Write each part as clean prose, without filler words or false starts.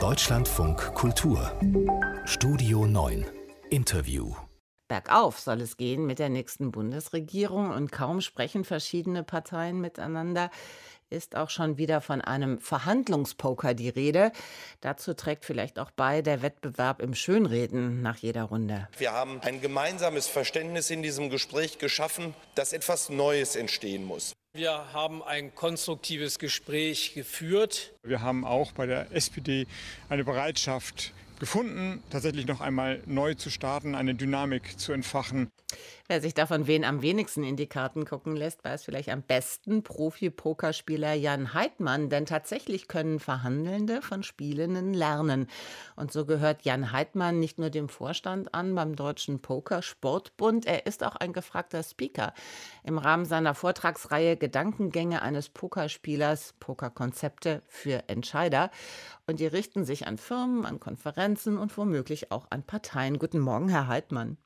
Deutschlandfunk Kultur, Studio 9, Interview. Bergauf soll es gehen mit der nächsten Bundesregierung und kaum sprechen verschiedene Parteien miteinander, ist auch schon wieder von einem Verhandlungspoker die Rede. Dazu trägt vielleicht auch bei der Wettbewerb im Schönreden nach jeder Runde. Wir haben ein gemeinsames Verständnis in diesem Gespräch geschaffen, dass etwas Neues entstehen muss. Wir haben ein konstruktives Gespräch geführt. Wir haben auch bei der SPD eine Bereitschaft gefunden, tatsächlich noch einmal neu zu starten, eine Dynamik zu entfachen. Wer sich davon wen am wenigsten in die Karten gucken lässt, weiß vielleicht am besten Profi-Pokerspieler Jan Heitmann. Denn tatsächlich können Verhandelnde von Spielenden lernen. Und so gehört Jan Heitmann nicht nur dem Vorstand an beim Deutschen Pokersportbund. Er ist auch ein gefragter Speaker. Im Rahmen seiner Vortragsreihe Gedankengänge eines Pokerspielers, Pokerkonzepte für Entscheider. Und die richten sich an Firmen, an Konferenzen und womöglich auch an Parteien. Guten Morgen, Herr Heitmann.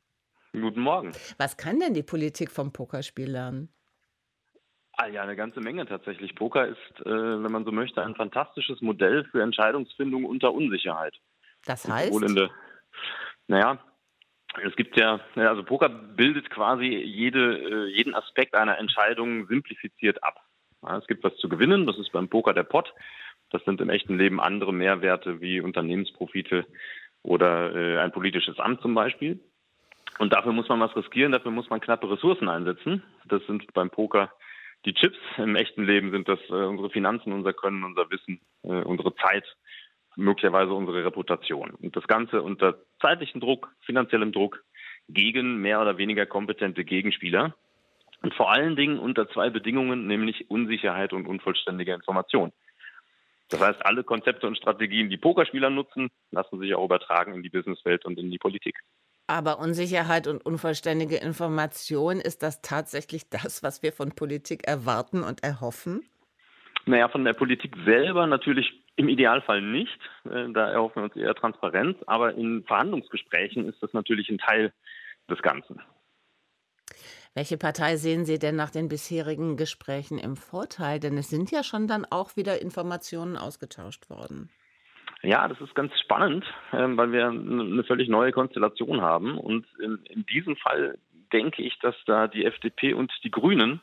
Guten Morgen. Was kann denn die Politik vom Pokerspiel lernen? Ah ja, eine ganze Menge tatsächlich. Poker ist, wenn man so möchte, ein fantastisches Modell für Entscheidungsfindung unter Unsicherheit. Das heißt? Es gibt ja, also Poker bildet quasi jeden Aspekt einer Entscheidung simplifiziert ab. Es gibt was zu gewinnen, das ist beim Poker der Pott. Das sind im echten Leben andere Mehrwerte wie Unternehmensprofite oder ein politisches Amt zum Beispiel. Und dafür muss man was riskieren, dafür muss man knappe Ressourcen einsetzen. Das sind beim Poker die Chips, im echten Leben sind das unsere Finanzen, unser Können, unser Wissen, unsere Zeit, möglicherweise unsere Reputation. Und das Ganze unter zeitlichem Druck, finanziellem Druck, gegen mehr oder weniger kompetente Gegenspieler. Und vor allen Dingen unter zwei Bedingungen, nämlich Unsicherheit und unvollständige Information. Das heißt, alle Konzepte und Strategien, die Pokerspieler nutzen, lassen sich auch übertragen in die Businesswelt und in die Politik. Aber Unsicherheit und unvollständige Information, ist das tatsächlich das, was wir von Politik erwarten und erhoffen? Naja, von der Politik selber natürlich im Idealfall nicht. Da erhoffen wir uns eher Transparenz. Aber in Verhandlungsgesprächen ist das natürlich ein Teil des Ganzen. Welche Partei sehen Sie denn nach den bisherigen Gesprächen im Vorteil? Denn es sind ja schon dann auch wieder Informationen ausgetauscht worden. Ja, das ist ganz spannend, weil wir eine völlig neue Konstellation haben. Und in diesem Fall denke ich, dass da die FDP und die Grünen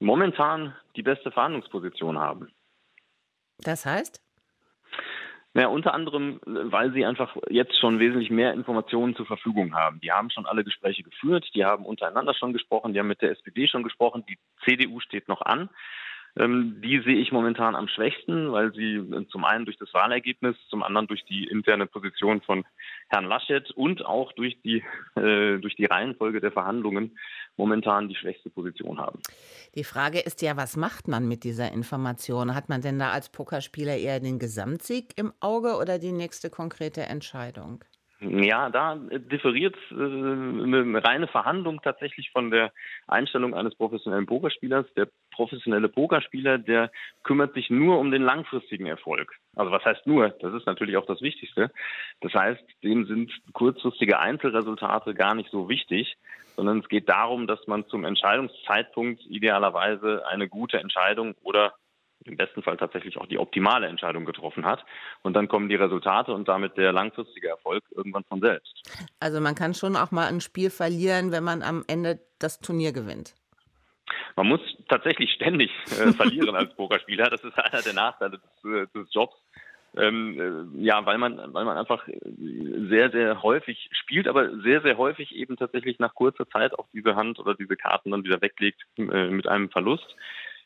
momentan die beste Verhandlungsposition haben. Das heißt? Naja, unter anderem, weil sie einfach jetzt schon wesentlich mehr Informationen zur Verfügung haben. Die haben schon alle Gespräche geführt, die haben untereinander schon gesprochen, die haben mit der SPD schon gesprochen, die CDU steht noch an. Die sehe ich momentan am schwächsten, weil sie zum einen durch das Wahlergebnis, zum anderen durch die interne Position von Herrn Laschet und auch durch die Reihenfolge der Verhandlungen momentan die schwächste Position haben. Die Frage ist ja, was macht man mit dieser Information? Hat man denn da als Pokerspieler eher den Gesamtsieg im Auge oder die nächste konkrete Entscheidung? Ja, da differiert eine reine Verhandlung tatsächlich von der Einstellung eines professionellen Pokerspielers. Der professionelle Pokerspieler, der kümmert sich nur um den langfristigen Erfolg. Also was heißt nur? Das ist natürlich auch das Wichtigste. Das heißt, dem sind kurzfristige Einzelresultate gar nicht so wichtig, sondern es geht darum, dass man zum Entscheidungszeitpunkt idealerweise eine gute Entscheidung oder im besten Fall tatsächlich auch die optimale Entscheidung getroffen hat. Und dann kommen die Resultate und damit der langfristige Erfolg irgendwann von selbst. Also man kann schon auch mal ein Spiel verlieren, wenn man am Ende das Turnier gewinnt. Man muss tatsächlich ständig verlieren als Pokerspieler. Das ist einer der Nachteile des Jobs. Weil man einfach sehr, sehr häufig spielt, aber sehr, sehr häufig eben tatsächlich nach kurzer Zeit auch diese Hand oder diese Karten dann wieder weglegt mit einem Verlust.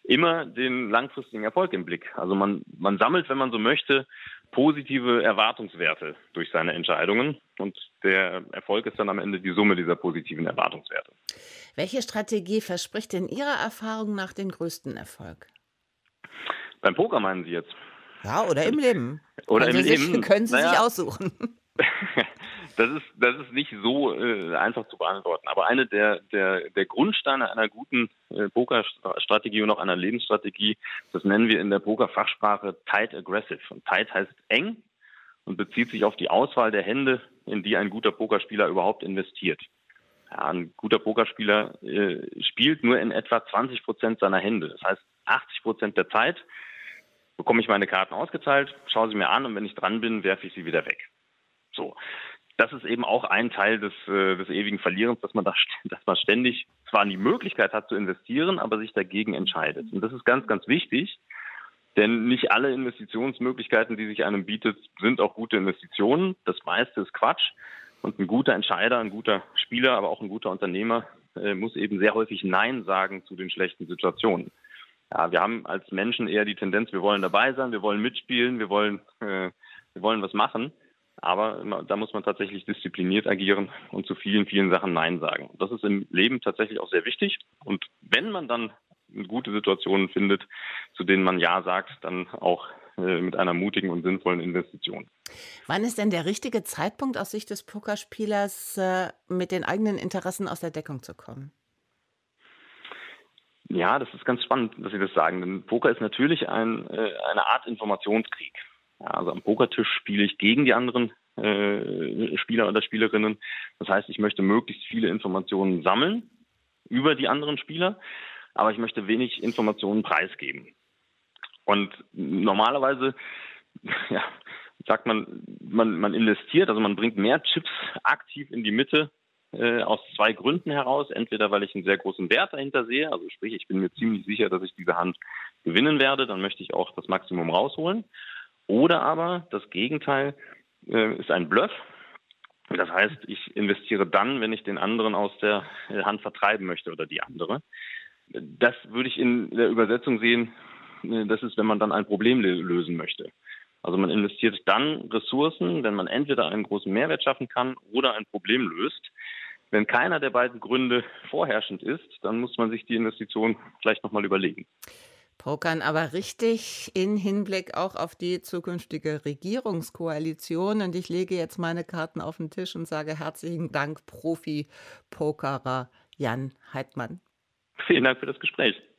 Immer den langfristigen Erfolg im Blick. Also man sammelt, wenn man so möchte, positive Erwartungswerte durch seine Entscheidungen. Und der Erfolg ist dann am Ende die Summe dieser positiven Erwartungswerte. Welche Strategie verspricht in Ihrer Erfahrung nach den größten Erfolg? Beim Poker meinen Sie jetzt? Ja, oder im Leben. Oder im Leben. Können Sie sich aussuchen. Das ist nicht so einfach zu beantworten. Aber eine der Grundsteine einer guten Pokerstrategie und auch einer Lebensstrategie, das nennen wir in der Pokerfachsprache Tight Aggressive. Und Tight heißt eng und bezieht sich auf die Auswahl der Hände, in die ein guter Pokerspieler überhaupt investiert. Ja, ein guter Pokerspieler spielt nur in etwa 20% seiner Hände. Das heißt 80% der Zeit. bekomme ich meine Karten ausgezahlt, schaue sie mir an und wenn ich dran bin, werfe ich sie wieder weg. So. Das ist eben auch ein Teil des ewigen Verlierens, dass man ständig zwar die Möglichkeit hat zu investieren, aber sich dagegen entscheidet. Und das ist ganz, ganz wichtig, denn nicht alle Investitionsmöglichkeiten, die sich einem bietet, sind auch gute Investitionen. Das meiste ist Quatsch. Und ein guter Entscheider, ein guter Spieler, aber auch ein guter Unternehmer muss eben sehr häufig Nein sagen zu den schlechten Situationen. Ja, wir haben als Menschen eher die Tendenz, wir wollen dabei sein, wir wollen mitspielen, wir wollen was machen. Aber da muss man tatsächlich diszipliniert agieren und zu vielen, vielen Sachen Nein sagen. Das ist im Leben tatsächlich auch sehr wichtig. Und wenn man dann gute Situationen findet, zu denen man Ja sagt, dann auch mit einer mutigen und sinnvollen Investition. Wann ist denn der richtige Zeitpunkt aus Sicht des Pokerspielers, mit den eigenen Interessen aus der Deckung zu kommen? Ja, das ist ganz spannend, dass Sie das sagen. Denn Poker ist natürlich eine Art Informationskrieg. Also am Pokertisch spiele ich gegen die anderen Spieler oder Spielerinnen. Das heißt, ich möchte möglichst viele Informationen sammeln über die anderen Spieler, aber ich möchte wenig Informationen preisgeben. Und normalerweise ja, sagt man investiert, also man bringt mehr Chips aktiv in die Mitte aus zwei Gründen heraus. Entweder, weil ich einen sehr großen Wert dahinter sehe, also sprich, ich bin mir ziemlich sicher, dass ich diese Hand gewinnen werde, dann möchte ich auch das Maximum rausholen. Oder aber das Gegenteil ist ein Bluff. Das heißt, ich investiere dann, wenn ich den anderen aus der Hand vertreiben möchte oder die andere. Das würde ich in der Übersetzung sehen, das ist, wenn man dann ein Problem lösen möchte. Also man investiert dann Ressourcen, wenn man entweder einen großen Mehrwert schaffen kann oder ein Problem löst. Wenn keiner der beiden Gründe vorherrschend ist, dann muss man sich die Investition vielleicht nochmal überlegen. Pokern aber richtig in Hinblick auch auf die zukünftige Regierungskoalition. Und ich lege jetzt meine Karten auf den Tisch und sage herzlichen Dank, Profi-Pokerer Jan Heitmann. Vielen Dank für das Gespräch.